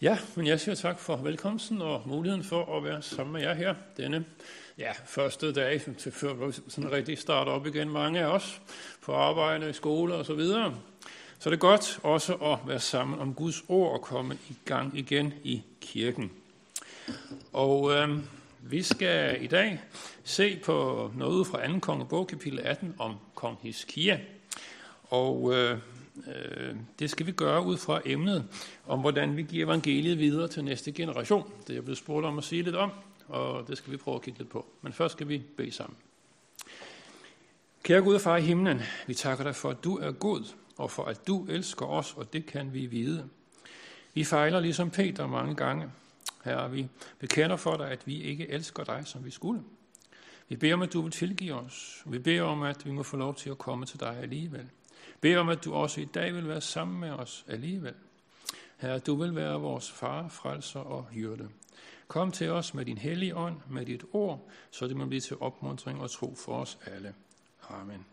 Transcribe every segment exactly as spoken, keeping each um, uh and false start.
Ja, men jeg siger tak for velkomsten og muligheden for at være sammen med jer her denne ja, første dag, til før vi sådan rigtig starter op igen, mange af os på arbejde, i skole og så videre. Så det er godt også at være sammen om Guds ord og komme i gang igen i kirken. Og øh, vi skal i dag se på noget fra anden kongebog, kapitel atten, om kong Hiskia. Og øh, det skal vi gøre ud fra emnet om, hvordan vi giver evangeliet videre til næste generation. Det er jeg blevet spurgt om at sige lidt om, og det skal vi prøve at kigge lidt på. Men først skal vi bede sammen. Kære Gud og far i himlen, vi takker dig for, at du er god, og for at du elsker os, og det kan vi vide. Vi fejler ligesom Peter mange gange. Herre, vi bekender for dig, at vi ikke elsker dig, som vi skulle. Vi beder om, at du vil tilgive os. Vi beder om, at vi må få lov til at komme til dig alligevel. Bed om, at du også i dag vil være sammen med os alligevel. Herre, du vil være vores far, frelser og hyrde. Kom til os med din hellige ånd, med dit ord, så det må blive til opmuntring og tro for os alle. Amen.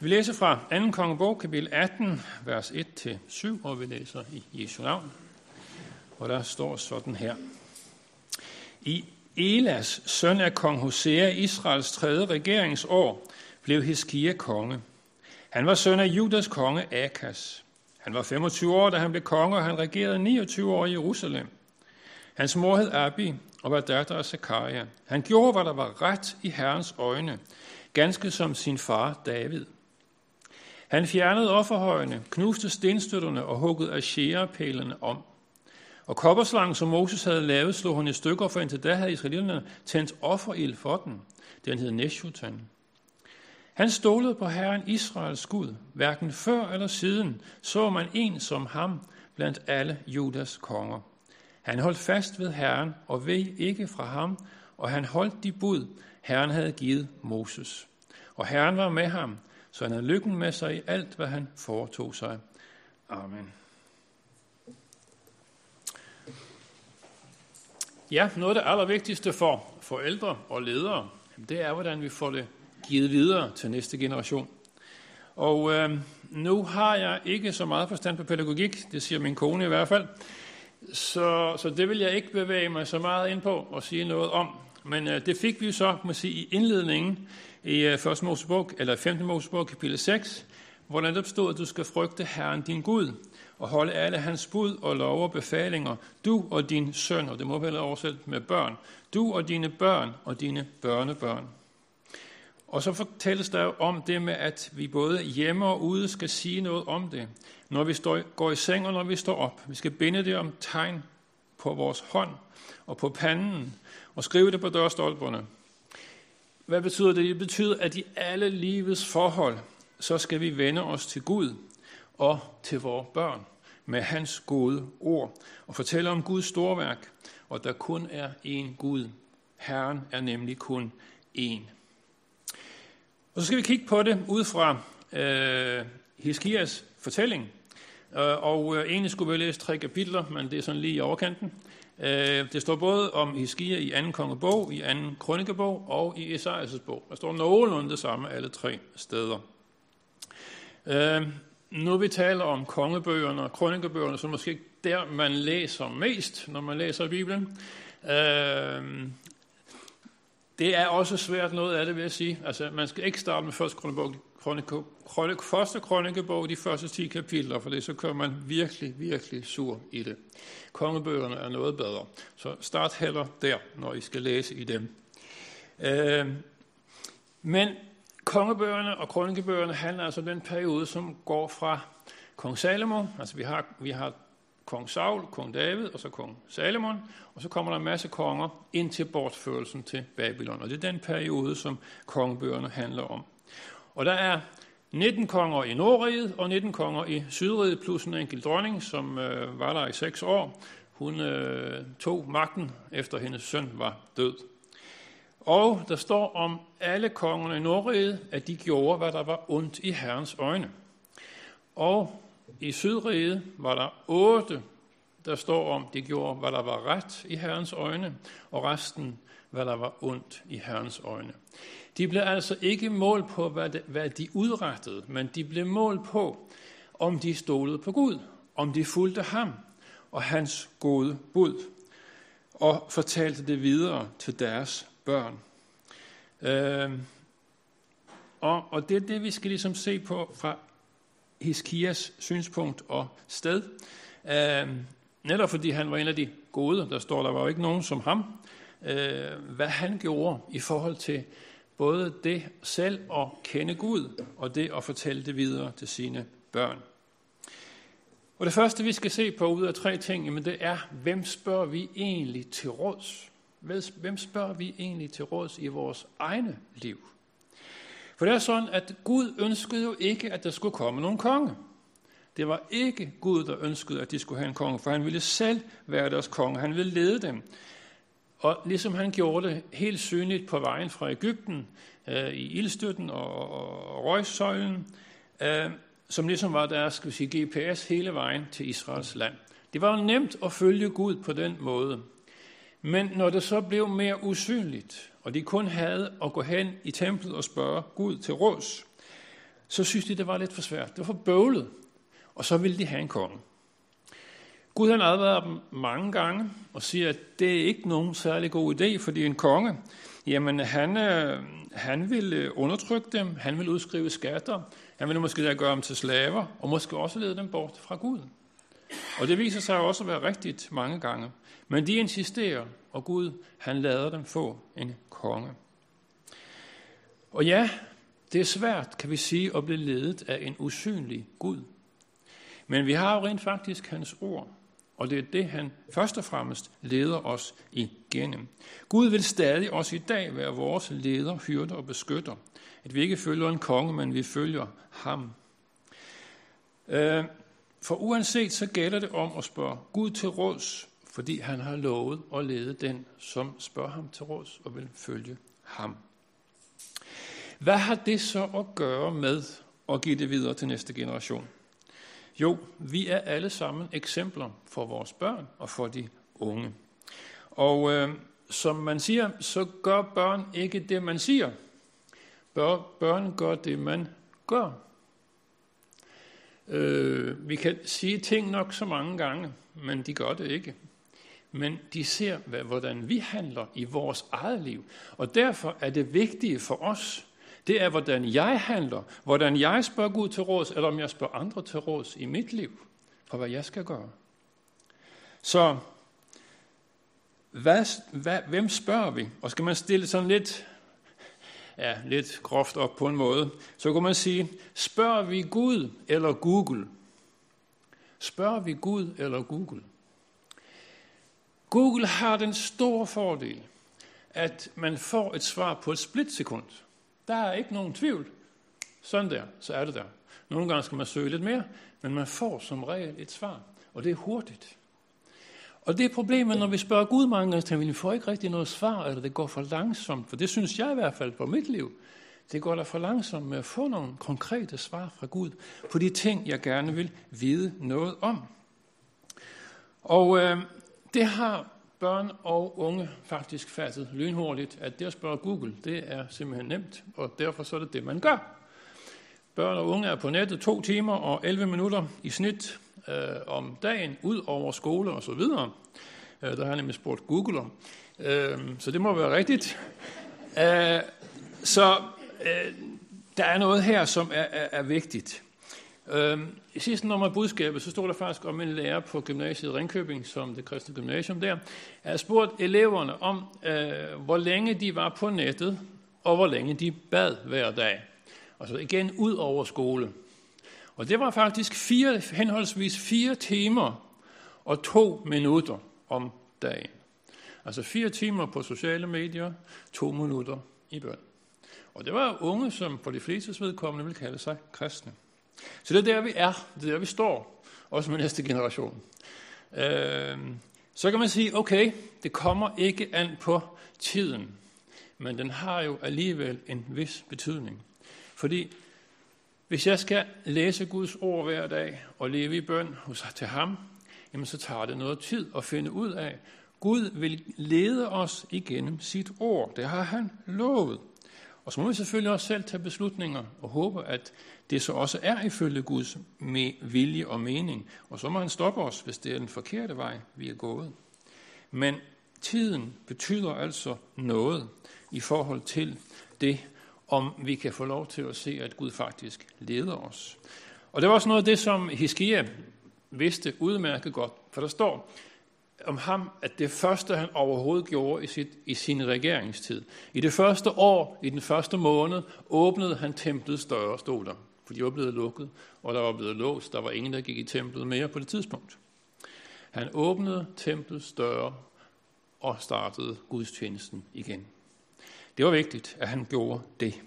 Vi læser fra anden kongebog, kapitel atten, vers et til syv, og vi læser i Jesu navn. Og der står sådan her. I Elas, søn af kong Hosea, Israels tredje regeringsår, blev Hiskia konge. Han var søn af Judas konge Akas. Han var femogtyve år, da han blev konge, og han regerede niogtyve år i Jerusalem. Hans mor hed Abi og var datter af Zakaria. Han gjorde, hvad der var ret i Herrens øjne, ganske som sin far David. Han fjernede offerhøjene, knuste stenstøtterne og huggede asherepælene om. Og kopperslangen, som Moses havde lavet, slog han i stykker, for indtil da havde israelitterne tændt offerild for den. Den hed Neshutan. Han stolede på Herren Israels Gud. Hverken før eller siden så man en som ham blandt alle Judas konger. Han holdt fast ved Herren og veg ikke fra ham, og han holdt de bud, Herren havde givet Moses. Og Herren var med ham, så han havde lykken med sig i alt, hvad han foretog sig. Amen. Ja, noget af det allervigtigste for forældre og ledere, det er, hvordan vi får det givet videre til næste generation. Og øh, nu har jeg ikke så meget forstand på pædagogik, det siger min kone i hvert fald, så, så det vil jeg ikke bevæge mig så meget ind på og sige noget om. Men øh, det fik vi jo så, må sige, i indledningen i øh, første Mosebog, eller femte Mosebog, kapitel seks, hvor der opstod, at du skal frygte Herren din Gud, og holde alle hans bud og lov og befalinger, du og din søn, og det må vi heller oversætte med børn, du og dine børn og dine børnebørn. Og så fortælles der jo om det med, at vi både hjemme og ude skal sige noget om det, når vi står, går i seng og når vi står op. Vi skal binde det om tegn på vores hånd og på panden og skrive det på dørstolperne. Hvad betyder det? Det betyder, at i alle livets forhold, så skal vi vende os til Gud og til vores børn med hans gode ord og fortælle om Guds storværk, og der kun er én Gud. Herren er nemlig kun én. Og så skal vi kigge på det ud fra øh, Hiskias fortælling. Og øh, egentlig skulle vi læse tre kapitler, men det er sådan lige i overkanten. Øh, det står både om Hiskia i anden kongebog, i anden krønikebog og i Esajas' bog. Der står nogenlunde det samme alle tre steder. Øh, nu vi taler om kongebøgerne og krønikebøgerne, så er det måske ikke der, man læser mest, når man læser Bibelen. Øh, Det er også svært noget af det, vil jeg sige. Altså, man skal ikke starte med første krønikebog, krønike, krønike, første krønikebog, de første ti kapitler, for det, så kører man virkelig, virkelig sur i det. Kongebøgerne er noget bedre. Så start heller der, når I skal læse i dem. Øh, men kongebøgerne og krønikebøgerne handler altså om den periode, som går fra kong Salomo. Altså, vi har, vi har kong Saul, kong David og så kong Salomon, og så kommer der en masse konger ind til bortførelsen til Babylon. Og det er den periode, som kongebøgerne handler om. Og der er nitten konger i Nordriget og nitten konger i Sydriget, plus en enkelt dronning, som øh, var der i seks år. Hun øh, tog magten, efter hendes søn var død. Og der står om alle kongerne i Nordriget, at de gjorde, hvad der var ondt i Herrens øjne. Og i Sydriget var der otte, der står om, de gjorde, hvad der var ret i Herrens øjne, og resten, hvad der var ondt i Herrens øjne. De blev altså ikke målt på, hvad de udrettede, men de blev målt på, om de stolede på Gud, om de fulgte ham og hans gode bud, og fortalte det videre til deres børn. Øh, og, og det er det, vi skal ligesom se på fra Hiskias synspunkt og sted. Øh, netop fordi han var en af de gode, der står, der var jo ikke nogen som ham. Øh, hvad han gjorde i forhold til både det selv at kende Gud, og det at fortælle det videre til sine børn. Og det første, vi skal se på ud af tre ting, jamen det er, hvem spørger vi egentlig til råds? Hvem spørger vi egentlig til råds i vores egne liv? For det er sådan, at Gud ønskede jo ikke, at der skulle komme nogen konge. Det var ikke Gud, der ønskede, at de skulle have en konge, for han ville selv være deres konge. Han ville lede dem. Og ligesom han gjorde det helt synligt på vejen fra Egypten, øh, i ildstøtten og, og røgsøjlen, øh, som ligesom var deres, skal vi sige, G P S hele vejen til Israels land. Det var jo nemt at følge Gud på den måde. Men når det så blev mere usynligt, og de kun havde at gå hen i templet og spørge Gud til råds, så synes de, det var lidt for svært. Det var for bøvlet, og så ville de have en konge. Gud han advarer dem mange gange og siger, at det er ikke nogen særlig god idé, fordi en konge, jamen han, han vil undertrykke dem, han vil udskrive skatter, han vil måske da gøre dem til slaver, og måske også lede dem bort fra Gud. Og det viser sig også at være rigtigt mange gange. Men de insisterer, og Gud han lader dem få en konge. Og ja, det er svært, kan vi sige, at blive ledet af en usynlig Gud. Men vi har jo rent faktisk hans ord. Og det er det, han først og fremmest leder os igennem. Gud vil stadig også i dag være vores leder, hyrde og beskytter. At vi ikke følger en konge, men vi følger ham. For uanset så gælder det om at spørge Gud til råds, fordi han har lovet at lede den, som spørger ham til råds og vil følge ham. Hvad har det så at gøre med at give det videre til næste generation? Jo, vi er alle sammen eksempler for vores børn og for de unge. Og øh, som man siger, så gør børn ikke det, man siger. Børn gør det, man gør. Øh, vi kan sige ting nok så mange gange, men de gør det ikke. Men de ser, hvad, hvordan vi handler i vores eget liv. Og derfor er det vigtige for os, det er, hvordan jeg handler, hvordan jeg spørger Gud til råds, eller om jeg spørger andre til råds i mit liv, for hvad jeg skal gøre. Så, hvad, hvad, hvem spørger vi? Og skal man stille sådan lidt, ja, lidt groft op på en måde, så kan man sige, spørger vi Gud eller Google? Spørger vi Gud eller Google? Google har den store fordel, at man får et svar på et splitsekund. Der er ikke nogen tvivl. Sådan der, så er det der. Nogle gange skal man søge lidt mere, men man får som regel et svar, og det er hurtigt. Og det er problemet, når vi spørger Gud mange gange, at vi får ikke rigtig noget svar, eller det går for langsomt, for det synes jeg i hvert fald på mit liv. Det går da for langsomt med at få nogle konkrete svar fra Gud på de ting, jeg gerne vil vide noget om. Og øh, det har børn og unge faktisk fattet lynhurtigt, at det at spørge Google, det er simpelthen nemt, og derfor så er det det, man gør. Børn og unge er på nettet to timer og elleve minutter i snit øh, om dagen, ud over skole og så videre. Øh, der har jeg nemlig spurgt Google om, øh, så det må være rigtigt. Æh, så øh, der er noget her, som er, er, er vigtigt. I sidste nummer af budskabet, så stod der faktisk om en lærer på gymnasiet i Ringkøbing, som det kristne gymnasium der, havde spurgt eleverne om, øh, hvor længe de var på nettet, og hvor længe de bad hver dag. Og så igen ud over skole. Og det var faktisk fire, henholdsvis fire timer og to minutter om dagen. Altså fire timer på sociale medier, to minutter i bøn. Og det var unge, som på de flestes vedkommende ville kalde sig kristne. Så det er der, vi er. Det er der, vi står. Også med næste generation. Øh, så kan man sige, okay, det kommer ikke an på tiden. Men den har jo alligevel en vis betydning. Fordi hvis jeg skal læse Guds ord hver dag og leve i bøn til ham, jamen så tager det noget tid at finde ud af. Gud vil lede os igennem sit ord. Det har han lovet. Og så må vi selvfølgelig også selv tage beslutninger og håbe, at det så også er ifølge Guds vilje og mening. Og så må han stoppe os, hvis det er den forkerte vej, vi er gået. Men tiden betyder altså noget i forhold til det, om vi kan få lov til at se, at Gud faktisk leder os. Og det var også noget af det, som Hiskia vidste udmærket godt, for der står om ham, at det første, han overhovedet gjorde i, sit, i sin regeringstid. I det første år, i den første måned, åbnede han templets døre og stod der, for de var blevet lukket, og der var blevet låst. Der var ingen, der gik i templet mere på det tidspunkt. Han åbnede templets døre og startede gudstjenesten igen. Det var vigtigt, at han gjorde det,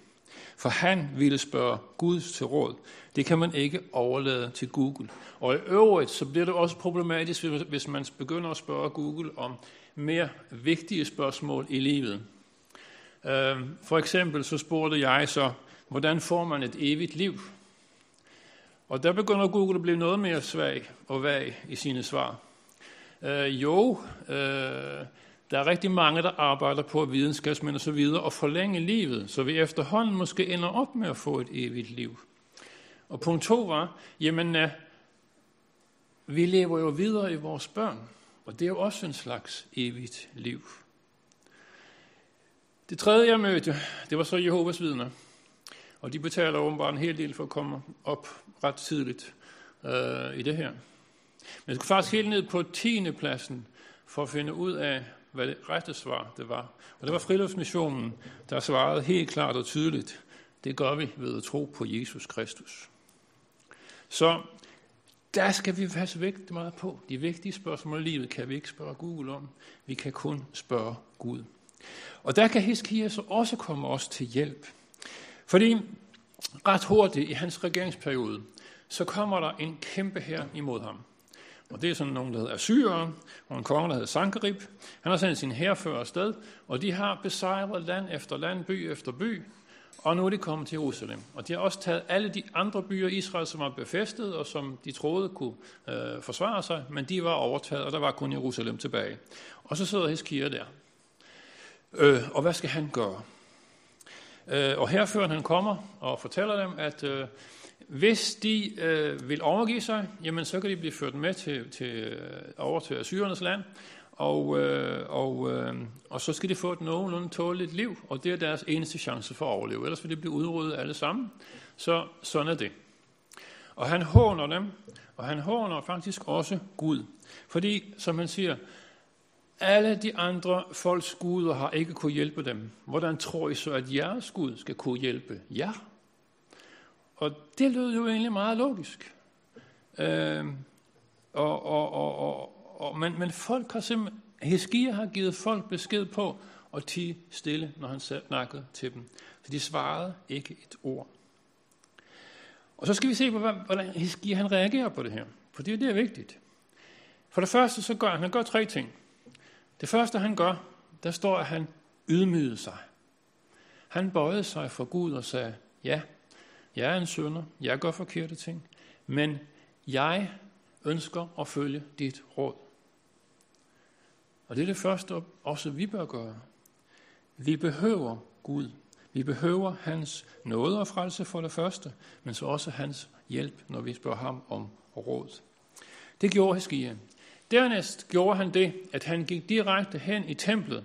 for han ville spørge Guds til råd. Det kan man ikke overlade til Google. Og i øvrigt, så bliver det også problematisk, hvis man begynder at spørge Google om mere vigtige spørgsmål i livet. For eksempel så spurgte jeg så, hvordan får man et evigt liv? Og der begynder Google at blive noget mere svag og vag i sine svar. Øh, jo, øh, der er rigtig mange, der arbejder på videnskabsmænd og så videre og forlænge livet, så vi efterhånden måske ender op med at få et evigt liv. Og punkt to var, jamen, øh, vi lever jo videre i vores børn, og det er jo også en slags evigt liv. Det tredje, jeg mødte, det var så Jehovas vidner, og de betaler åbenbart en hel del for at komme op ret tidligt øh, i det her. Men jeg skulle faktisk helt ned på tiende pladsen for at finde ud af, hvad det rette svar det var. Og det var Friluftsmissionen, der svarede helt klart og tydeligt, det gør vi ved at tro på Jesus Kristus. Så der skal vi passe vægt meget på. De vigtige spørgsmål i livet kan vi ikke spørge Google om. Vi kan kun spørge Gud. Og der kan Hiskia så også komme os til hjælp. Fordi ret hurtigt i hans regeringsperiode, så kommer der en kæmpe hær imod ham. Og det er sådan nogen, der hedder Assyrer, og en konge, der hedder Sankerib. Han har sendt sin hærfører afsted, og de har besejret land efter land, by efter by, og nu er de kommet til Jerusalem. Og de har også taget alle de andre byer i Israel, som var befæstet, og som de troede kunne øh, forsvare sig, men de var overtaget, og der var kun Jerusalem tilbage. Og så sidder Hiskia der. Øh, og hvad skal han gøre? Øh, og hærføreren han kommer og fortæller dem, at øh, hvis de øh, vil overgive sig, jamen så kan de blive ført med til, til, over til Assyrernes land, og, øh, og, øh, og så skal de få et nogenlunde tåligt liv, og det er deres eneste chance for at overleve. Ellers vil de blive udryddet alle sammen, så sådan er det. Og han håner dem, og han håner faktisk også Gud, fordi, som han siger, alle de andre folks guder har ikke kunne hjælpe dem. Hvordan tror I så, at jeres Gud skal kunne hjælpe jer? Og det lød jo egentlig meget logisk. Øh, og, og, og, og, og, men, men folk har simpelthen, Hiskia har givet folk besked på at tie stille, når han snakkede til dem. Så de svarede ikke et ord. Og så skal vi se, hvordan Hiskia han reagerer på det her. For det, det er vigtigt. For det første, så gør han, han gør tre ting. Det første, han gør, der står, at han ydmygede sig. Han bøjede sig for Gud og sagde, ja, jeg er en synder, jeg gør forkerte ting, men jeg ønsker at følge dit råd. Og det er det første, også vi bør gøre. Vi behøver Gud. Vi behøver hans nåde og frelse for det første, men så også hans hjælp, når vi spørger ham om råd. Det gjorde Hiskia. Dernæst gjorde han det, at han gik direkte hen i templet,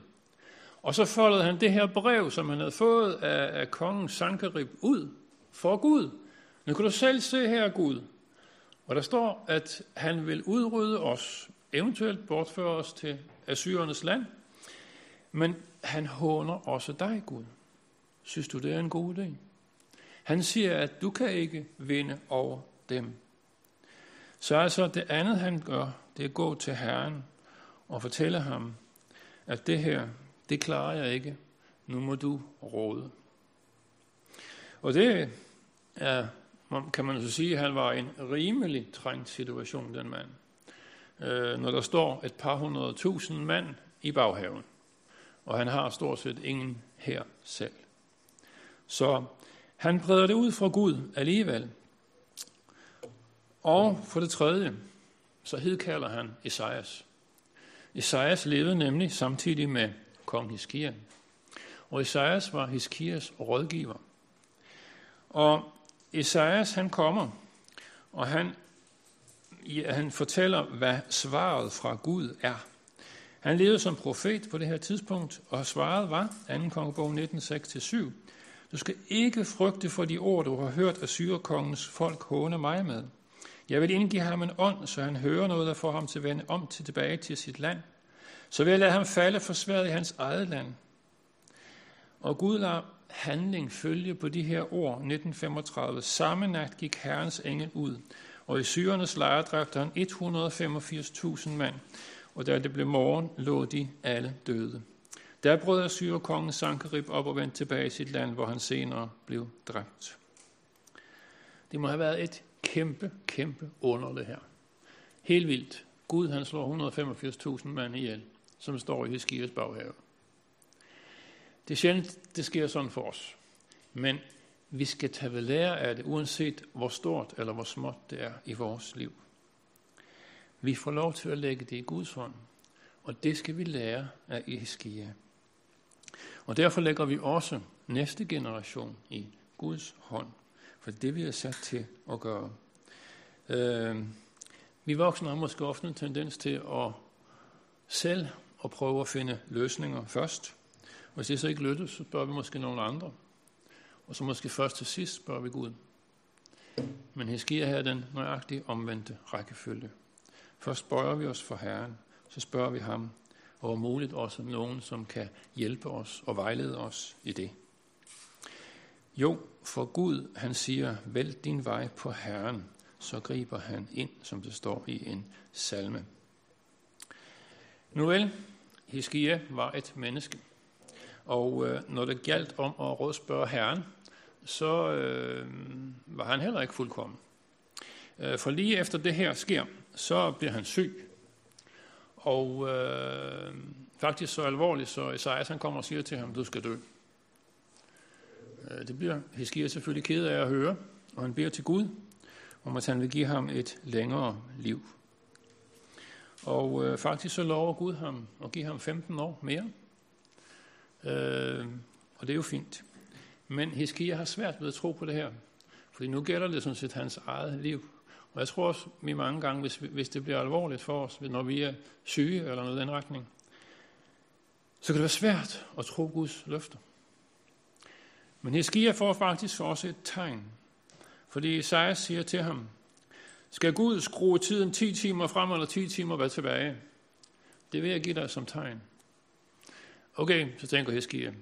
og så foldede han det her brev, som han havde fået af, af kongen Sankerib ud, for Gud. Nu kan du selv se her, Gud. Og der står, at han vil udrydde os, eventuelt bortføre os til Assyrernes land. Men han håner også dig, Gud. Synes du, det er en god idé? Han siger, at du kan ikke vinde over dem. Så altså det andet, han gør, det er at gå til Herren og fortælle ham, at det her, det klarer jeg ikke. Nu må du råde. Og det er, kan man så sige, at han var i en rimelig trængt situation, den mand. Øh, når der står et par hundrede tusind mand i baghaven, og han har stort set ingen her selv. Så han breder det ud fra Gud alligevel. Og for det tredje, så hedkalder han Esajas. Esajas levede nemlig samtidig med kong Hiskia. og Esajas var Hiskias rådgiver. Og Esajas han kommer, og han, ja, han fortæller, hvad svaret fra Gud er. Han levede som profet på det her tidspunkt, og svaret var, anden kongebog nitten seks til syv, du skal ikke frygte for de ord, du har hørt af syrekongens folk håne mig med. Jeg vil indgive ham en ånd, så han hører noget, der får ham til at vende om til tilbage til sit land. Så vil jeg lade ham falde for sværdet i hans eget land. Og Gud lader handling følge på de her ord, nitten femogtredive. Samme nat gik Herrens engel ud, og i syrernes lejre dræbte han et hundrede og femogfirs tusind mand, og da det blev morgen, lå de alle døde. Der brød assyrekongen Sankerib op og vendte tilbage i sit land, hvor han senere blev dræbt. Det må have været et kæmpe, kæmpe under det her. Helt vildt. Gud han slår et hundrede og femogfirs tusind mand ihjel, som står i Hiskias baghave. Det er sjældent, det sker sådan for os. Men vi skal tage ved lære af det, uanset hvor stort eller hvor småt det er i vores liv. Vi får lov til at lægge det i Guds hånd, og det skal vi lære af Hiskia. Og derfor lægger vi også næste generation i Guds hånd, for det vi er sat til at gøre. Øh, vi voksne har måske ofte en tendens til at selv at prøve at finde løsninger først. Hvis det så ikke lykkes, så spørger vi måske nogle andre. Og så måske først til sidst spørger vi Gud. Men Hiskia her den nøjagtige omvendte rækkefølge. Først bøjer vi os for Herren, så spørger vi ham, og om muligt også nogen, som kan hjælpe os og vejlede os i det. Jo, for Gud, han siger, vælg din vej på Herren, så griber han ind, som det står i en salme. Nu vel, Hiskia var et menneske, og øh, når det galt om at rådspørge Herren, så øh, var han heller ikke fuldkommen. For lige efter det her sker, så bliver han syg. Og øh, faktisk så alvorligt, så Esajas han kommer og siger til ham, du skal dø. Det bliver Hiskia selvfølgelig ked af at høre, og han beder til Gud, om at han vil give ham et længere liv. Og øh, faktisk så lover Gud ham at give ham femten år mere. Øh, og det er jo fint. Men Hiskia har svært ved at tro på det her, fordi nu gælder det sådan set hans eget liv. Og jeg tror også, vi mange gange, hvis, hvis det bliver alvorligt for os, når vi er syge eller noget i den retning, så kan det være svært at tro Guds løfter. Men Hiskia får faktisk også et tegn, fordi Esajas siger til ham, skal Gud skrue tiden ti timer frem eller ti timer tilbage? Det vil jeg give dig som tegn. Okay, så tænker Hiskia,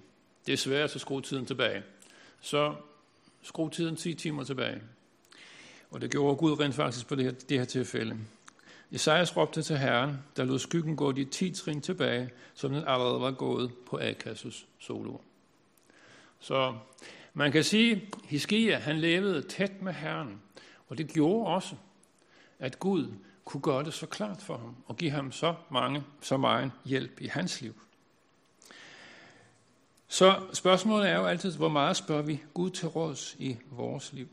det er svært at skrue tiden tilbage. Så skru tiden ti timer tilbage. Og det gjorde Gud rent faktisk på det her, det her tilfælde. Esajas råbte til Herren, der lod skyggen gå de ti trin tilbage, som den allerede var gået på Akas' soloer. Så man kan sige, at Hiskia han levede tæt med Herren, og det gjorde også, at Gud kunne gøre det så klart for ham, og give ham så mange, så meget hjælp i hans liv. Så spørgsmålet er jo altid, hvor meget spørger vi Gud til råds i vores liv?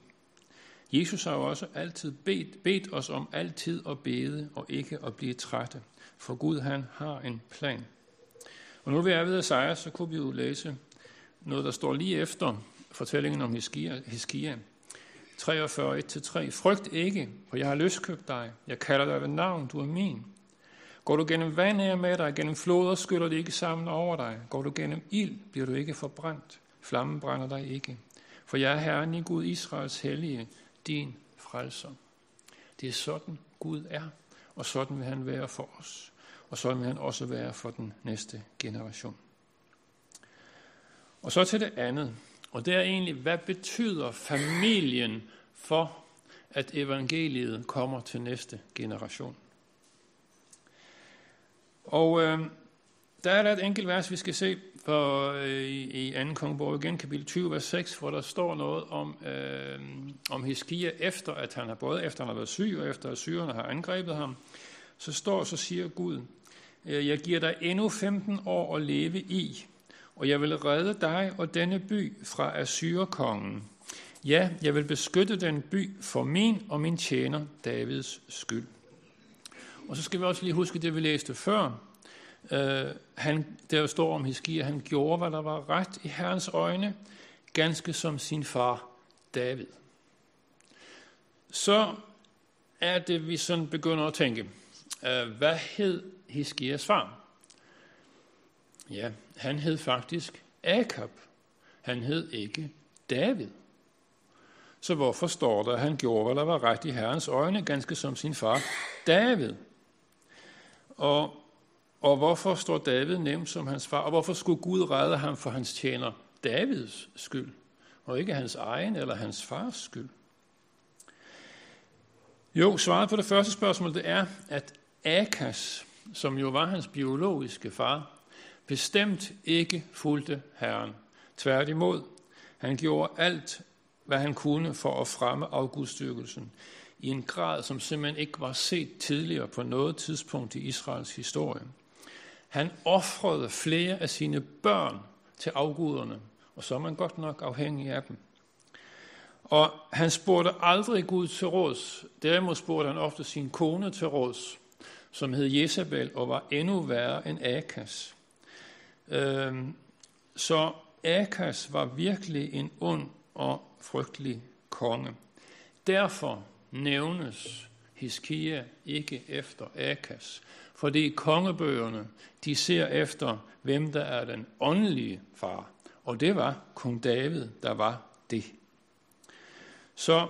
Jesus har jo også altid bedt, bedt os om altid at bede og ikke at blive trætte, for Gud han har en plan. Og nu vi er ved Esajas, så kunne vi jo læse noget, der står lige efter fortællingen om Hiskia, Hiskia treogfyrre, et til tre. Frygt ikke, for jeg har løskøbt dig. Jeg kalder dig ved navn, du er min. Går du gennem vand er jeg med dig, gennem floder skyller det ikke sammen over dig. Går du gennem ild, bliver du ikke forbrændt. Flammen brænder dig ikke. For jeg er Herren i Gud Israels hellige, din frelser. Det er sådan Gud er, og sådan vil han være for os. Og sådan vil han også være for den næste generation. Og så til det andet. Og det er egentlig, hvad betyder familien for, at evangeliet kommer til næste generation? Og øh, der er der et enkelt vers, vi skal se for, øh, i anden kongebog igen, kapitel tyve, vers seks, hvor der står noget om, øh, om Hiskia, efter at han har både efter han har været syg, og efter at syrerne har angrebet ham, så står så siger Gud, øh, jeg giver dig endnu femten år at leve i, og jeg vil redde dig og denne by fra Assyrekongen. Ja, jeg vil beskytte den by for min og min tjener Davids skyld. Og så skal vi også lige huske det, vi læste før. Han, der står om Hiskia, han gjorde, hvad der var ret i Herrens øjne, ganske som sin far David. Så er det, vi sådan begynder at tænke, hvad hed Hiskias far? Ja, han hed faktisk Akab. Han hed ikke David. Så hvorfor står der, at han gjorde, hvad der var ret i Herrens øjne, ganske som sin far David? Og Og hvorfor står David nævnt som hans far? Og hvorfor skulle Gud redde ham for hans tjener Davids skyld, og ikke hans egen eller hans fars skyld? Jo, svaret på det første spørgsmål, det er, at Akas, som jo var hans biologiske far, bestemt ikke fulgte Herren. Tværtimod, han gjorde alt, hvad han kunne for at fremme afgudstyrkelsen i en grad, som simpelthen ikke var set tidligere på noget tidspunkt i Israels historie. Han ofrede flere af sine børn til afguderne, og så er man godt nok afhængig af dem. Og han spurgte aldrig Gud til råds. Derimod spurgte han ofte sin kone til råds, som hed Jesabel og var endnu værre end Akas. Så Akas var virkelig en ond og frygtelig konge. Derfor nævnes Hiskia ikke efter Akas, fordi kongebøgerne, de ser efter, hvem der er den åndelige far. Og det var kong David, der var det. Så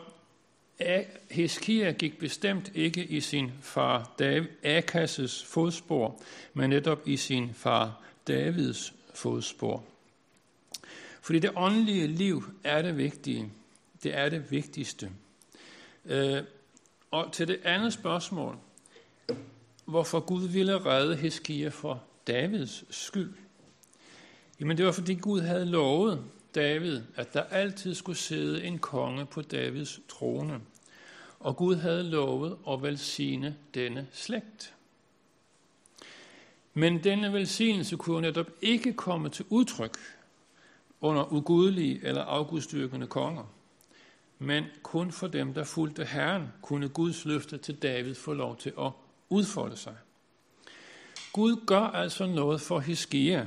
Hiskia gik bestemt ikke i sin far David, Akas' fodspor, men netop i sin far Davids fodspor. Fordi det åndelige liv er det vigtige. Det er det vigtigste. Og til det andet spørgsmål, hvorfor Gud ville redde Hiskia for Davids skyld? Jamen det var, fordi Gud havde lovet David, at der altid skulle sidde en konge på Davids trone. Og Gud havde lovet at velsigne denne slægt. Men denne velsignelse kunne netop ikke komme til udtryk under ugudelige eller afgudstyrkende konger. Men kun for dem, der fulgte Herren, kunne Guds løfte til David få lov til at udfolde sig. Gud gør altså noget for Hiskia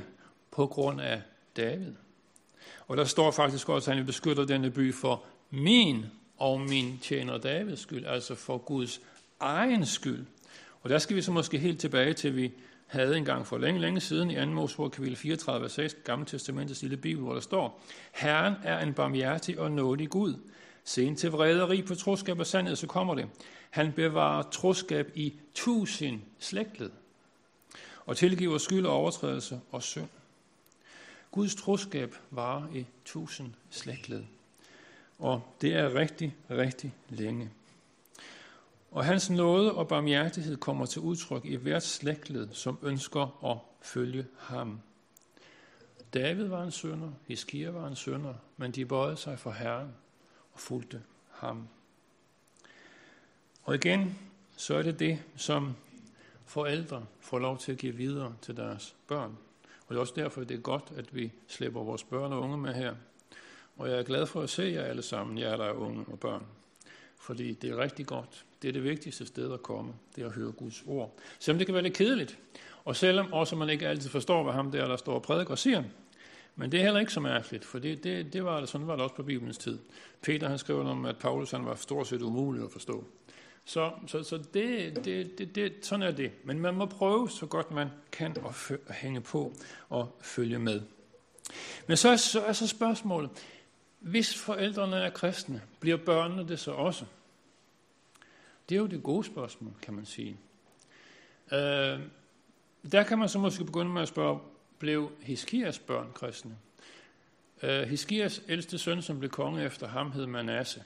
på grund af David. Og der står faktisk også, at han beskytter denne by for min og min tjener Davids skyld, altså for Guds egen skyld. Og der skal vi så måske helt tilbage til, vi havde engang for længe, længe siden i anden Mosebog kapitel fireogtredive, vers seks, Gamle Testamentets lille bibel, hvor der står, Herren er en barmhjertig og nådig Gud. Sen til vrederi på troskab og sandhed, så kommer det. Han bevarer troskab i tusind slægtled, og tilgiver skyld og overtrædelse og synd. Guds troskab varer i tusind slægtled, og det er rigtig, rigtig længe. Og hans nåde og barmhjertighed kommer til udtryk i hvert slægtled, som ønsker at følge ham. David var en synder, Hiskia var en synder, men de bøjede sig for Herren og fulgte ham. Og igen, så er det det, som forældre får lov til at give videre til deres børn. Og det er også derfor, det er godt, at vi slipper vores børn og unge med her. Og jeg er glad for at se jer alle sammen, jer der er unge og børn. Fordi det er rigtig godt. Det er det vigtigste sted at komme, det er at høre Guds ord. Selvom det kan være lidt kedeligt, og selvom også man ikke altid forstår, hvad ham der, der står og prædiker, siger. Men det er heller ikke så mærkeligt, for det, det, det var, sådan var det også på Bibelens tid. Peter han skrev om, at Paulus han var stort set umulig at forstå. Så, så, så det, det, det, det, sådan er det. Men man må prøve så godt man kan at, fø, at hænge på og følge med. Men så er så, er så spørgsmålet, hvis forældrene er kristne, bliver børnene det så også? Det er jo det gode spørgsmål, kan man sige. Øh, der kan man så måske begynde med at spørge, blev Hiskias børn kristne? Uh, Hiskias ældste søn, som blev konge efter ham, hed Manasse.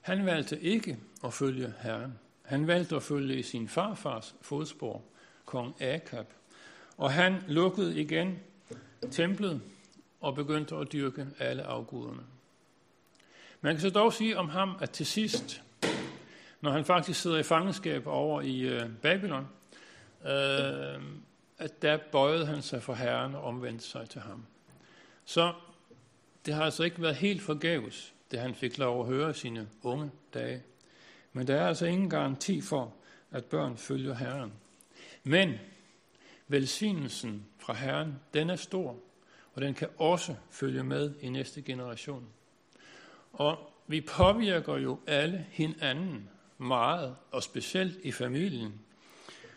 Han valgte ikke at følge Herren. Han valgte at følge i sin farfars fodspor, kong Akab. Og han lukkede igen templet og begyndte at dyrke alle afguderne. Man kan så dog sige om ham, at til sidst, når han faktisk sidder i fangenskab over i uh, Babylon, uh, at der bøjede han sig for Herren og omvendte sig til ham. Så det har altså ikke været helt forgæves, det han fik lov at høre i sine unge dage. Men der er altså ingen garanti for, at børn følger Herren. Men velsignelsen fra Herren, den er stor, og den kan også følge med i næste generation. Og vi påvirker jo alle hinanden meget, og specielt i familien.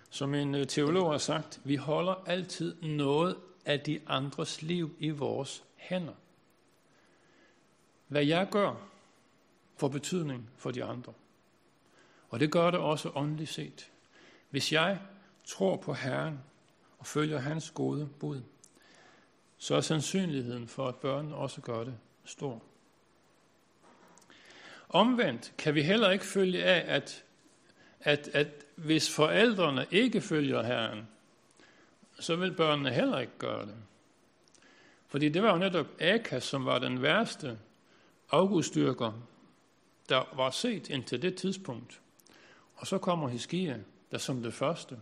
Som en teolog har sagt, vi holder altid noget af de andres liv i vores hænder. Hvad jeg gør, får betydning for de andre. Og det gør det også åndeligt set. Hvis jeg tror på Herren og følger hans gode bud, så er sandsynligheden for, at børnene også gør det, stor. Omvendt kan vi heller ikke følge af, at, at, at hvis forældrene ikke følger Herren, så vil børnene heller ikke gøre det. Fordi det var jo netop Akas, som var den værste afgudstyrker, der var set indtil det tidspunkt. Og så kommer Hiskia, der som det første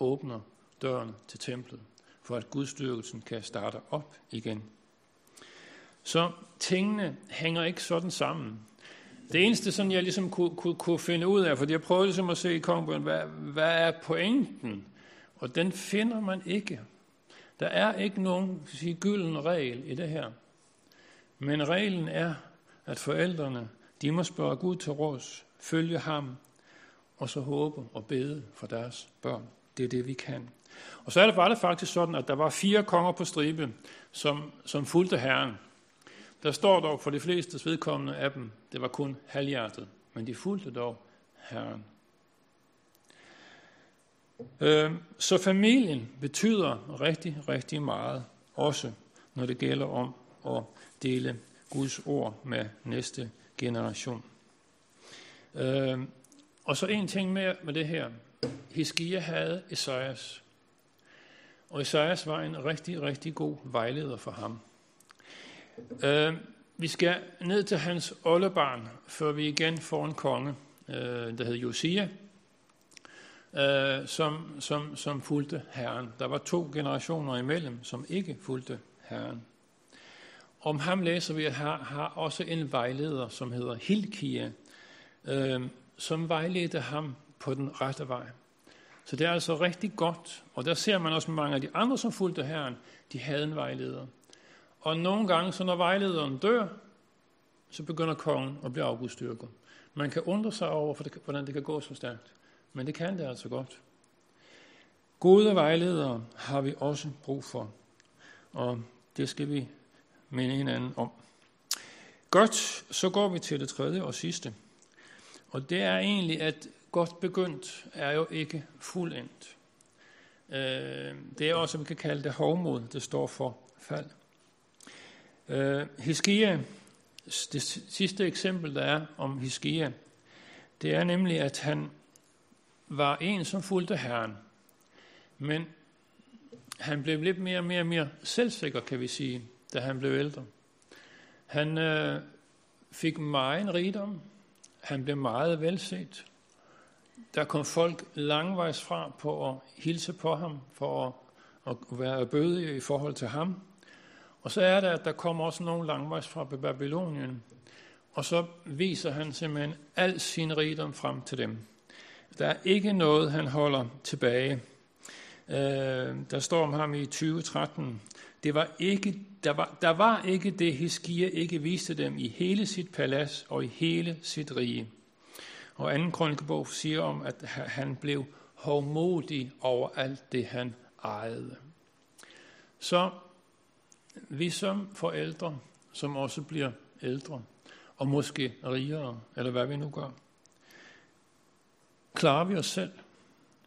åbner døren til templet, for at gudstyrkelsen kan starte op igen. Så tingene hænger ikke sådan sammen. Det eneste, sådan jeg ligesom kunne, kunne, kunne finde ud af, fordi jeg prøvede ligesom at se i kongbøgen, hvad, hvad er pointen? Og den finder man ikke. Der er ikke nogen sige, gylden regel i det her. Men reglen er, at forældrene, de må spørge Gud til råds, følge ham, og så håbe og bede for deres børn. Det er det, vi kan. Og så var det faktisk sådan, at der var fire konger på stribe, som, som fulgte Herren. Der står dog for de flestes vedkommende af dem, det var kun halvhjertet, men de fulgte dog Herren. Så familien betyder rigtig, rigtig meget, også når det gælder om at dele Guds ord med næste generation. Og så en ting mere med det her. Hiskia havde Esajas, og Esajas var en rigtig, rigtig god vejleder for ham. Uh, vi skal ned til hans oldebarn, før vi igen får en konge, uh, der hed Josia, uh, som, som, som fulgte Herren. Der var to generationer imellem, som ikke fulgte Herren. Om ham læser vi, at han har også en vejleder, som hedder Hilkia, uh, som vejledte ham på den rette vej. Så det er altså rigtig godt, og der ser man også mange af de andre, som fulgte Herren, de havde en vejleder. Og nogle gange, så når vejlederen dør, så begynder kongen at blive afgudstyrket. Man kan undre sig over, hvordan det kan gå så stærkt. Men det kan det altså godt. Gode vejledere har vi også brug for. Og det skal vi minde hinanden om. Godt, så går vi til det tredje og sidste. Og det er egentlig, at godt begyndt er jo ikke fuldendt. Det er også, vi kan kalde det hovmod. Det står for fald. Hiskia, det sidste eksempel, der er om Hiskia, det er nemlig, at han var en, som fulgte Herren. Men han blev lidt mere og mere, mere selvsikker, kan vi sige, da han blev ældre. Han øh, fik meget rigdom. Han blev meget velset. Der kom folk langvejs fra på at hilse på ham, for at, at være bødige i forhold til ham. Og så er der, at der kommer også nogen langvejs fra Babylonien, og så viser han simpelthen al sin rigdom frem til dem. Der er ikke noget, han holder tilbage. Øh, der står om ham i tyve tretten. Det var ikke, der, var, der var ikke det, Hiskia ikke viste dem i hele sit palads og i hele sit rige. Og anden krønikebog siger om, at han blev hovmodig over alt det, han ejede. Så vi som forældre, som også bliver ældre, og måske rigere, eller hvad vi nu gør, klarer vi os selv?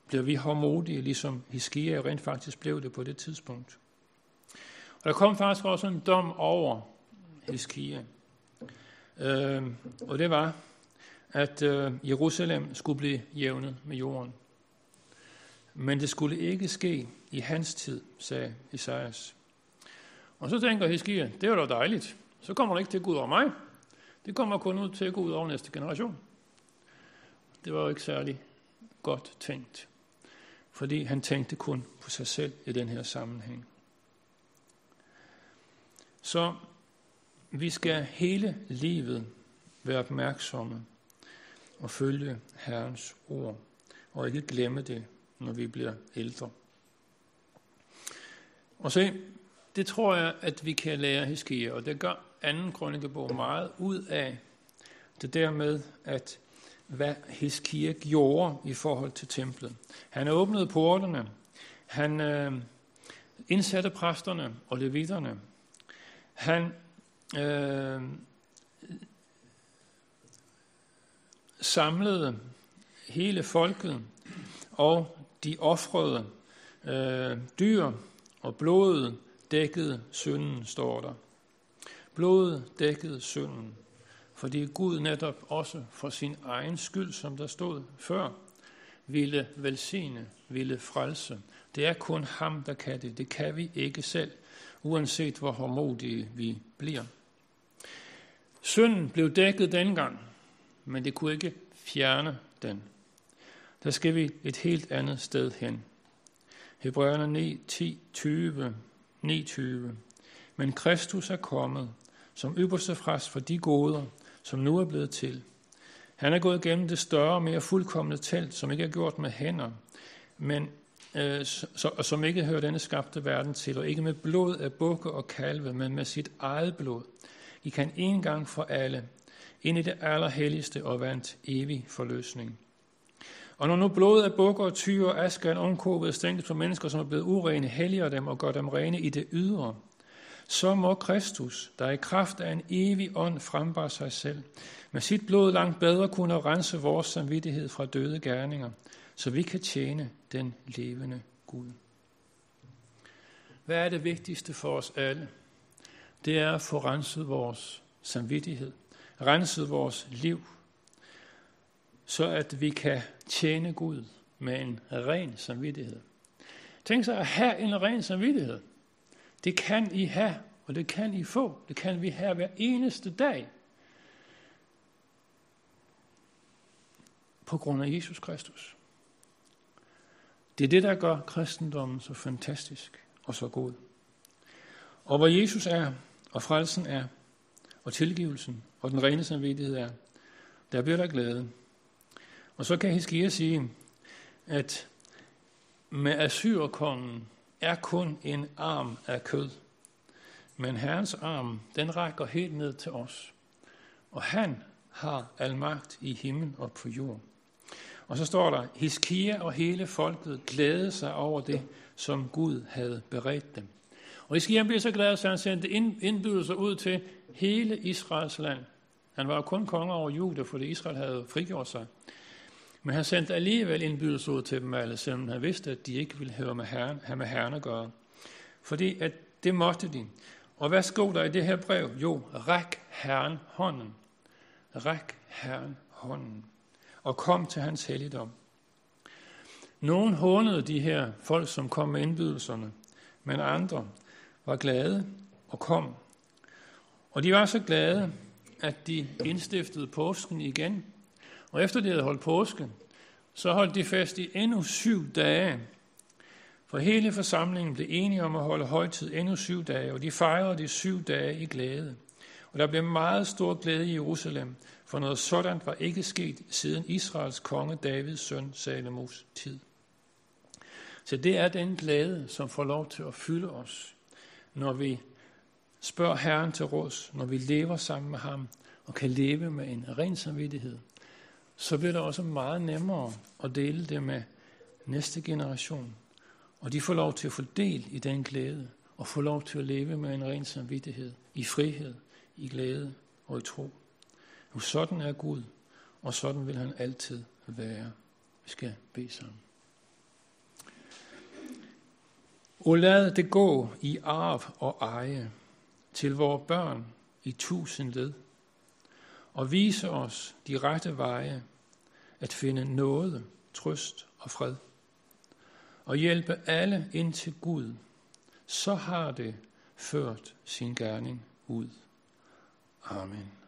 Bliver vi hårdmodige, ligesom Hiskia rent faktisk blev det på det tidspunkt? Og der kom faktisk også en dom over Hiskia. Øh, og det var, at øh, Jerusalem skulle blive jævnet med jorden. Men det skulle ikke ske i hans tid, sagde Esajas. Og så tænker Hiskia, det var da dejligt. Så kommer det ikke til at gå ud over mig. Det kommer kun ud til at gå ud over næste generation. Det var jo ikke særlig godt tænkt. Fordi han tænkte kun på sig selv i den her sammenhæng. Så vi skal hele livet være opmærksomme og følge Herrens ord. Og ikke glemme det, når vi bliver ældre. Og se, det tror jeg, at vi kan lære Hiskia, og det gør anden krønikebog meget ud af. Det dermed, at hvad Hiskia gjorde i forhold til templet. Han åbnede porterne, han øh, indsatte præsterne og levitterne, han øh, samlede hele folket, og de ofrede øh, dyr, og blodet dækkede synden, står der. Blodet dækkede synden, fordi Gud netop også for sin egen skyld, som der stod før, ville velsigne, ville frelse. Det er kun ham, der kan det. Det kan vi ikke selv, uanset hvor hårdmodige vi bliver. Synden blev dækket dengang, men det kunne ikke fjerne den. Der skal vi et helt andet sted hen. Hebræerne ni, ti, tyve, niogtyve. Men Kristus er kommet som ypperste præst for de goder, som nu er blevet til. Han er gået gennem det større og mere fuldkomne telt, som ikke er gjort med hænder, men øh, så, og som ikke hører denne skabte verden til, og ikke med blod af bukke og kalve, men med sit eget blod. I kan en gang for alle, ind i det allerhelligste og vandt evig forløsning. Og når nu blodet af bukker og tyre og aske og en omkåbet stænket på mennesker, som er blevet urene, helliger dem og gør dem rene i det ydre, så må Kristus, der i kraft af en evig ånd frembar sig selv, med sit blod langt bedre kunne rense vores samvittighed fra døde gerninger, så vi kan tjene den levende Gud. Hvad er det vigtigste for os alle? Det er at få renset vores samvittighed, renset vores liv, så at vi kan tjene Gud med en ren samvittighed. Tænk sig at have en ren samvittighed. Det kan I have, og det kan I få. Det kan vi have hver eneste dag. På grund af Jesus Kristus. Det er det, der gør kristendommen så fantastisk og så god. Og hvor Jesus er, og frelsen er, og tilgivelsen, og den rene samvittighed er, der bliver der glæde. Og så kan Hiskia sige, at med assyrerkongen er kun en arm af kød. Men Herrens arm, den rækker helt ned til os. Og han har al magt i himmel og på jord. Og så står der, Hiskia og hele folket glædede sig over det, som Gud havde beredt dem. Og Hiskia blev så glad, så han sendte indbydelser ud til hele Israels land. Han var jo kun konge over Juda, fordi Israel havde frigjort sig. Men han sendte alligevel indbydelser ud til dem alle, selvom han vidste, at de ikke ville have med Herren, have med Herren at gøre. Fordi at det måtte de. Og hvad skrev der i det her brev? Jo, ræk Herren hånden. Ræk Herren hånden. Og kom til hans helligdom. Nogen hånede de her folk, som kom med indbydelserne, men andre var glade og kom. Og de var så glade, at de indstiftede påsken igen. Og efter de havde holdt påske, så holdt de fast i endnu syv dage. For hele forsamlingen blev enige om at holde højtid endnu syv dage, og de fejrede de syv dage i glæde. Og der blev meget stor glæde i Jerusalem, for noget sådan var ikke sket siden Israels konge Davids søn Salomos tid. Så det er den glæde, som får lov til at fylde os, når vi spørger Herren til råds, når vi lever sammen med ham og kan leve med en ren samvittighed. Så bliver det også meget nemmere at dele det med næste generation. Og de får lov til at få del i den glæde, og få lov til at leve med en ren samvittighed, i frihed, i glæde og i tro. Og sådan er Gud, og sådan vil han altid være. Vi skal bede sammen. O lad det gå i arv og eje til vores børn i tusind led, og vise os de rette veje at finde nåde, trøst og fred, og hjælpe alle ind til Gud, så har det ført sin gerning ud. Amen.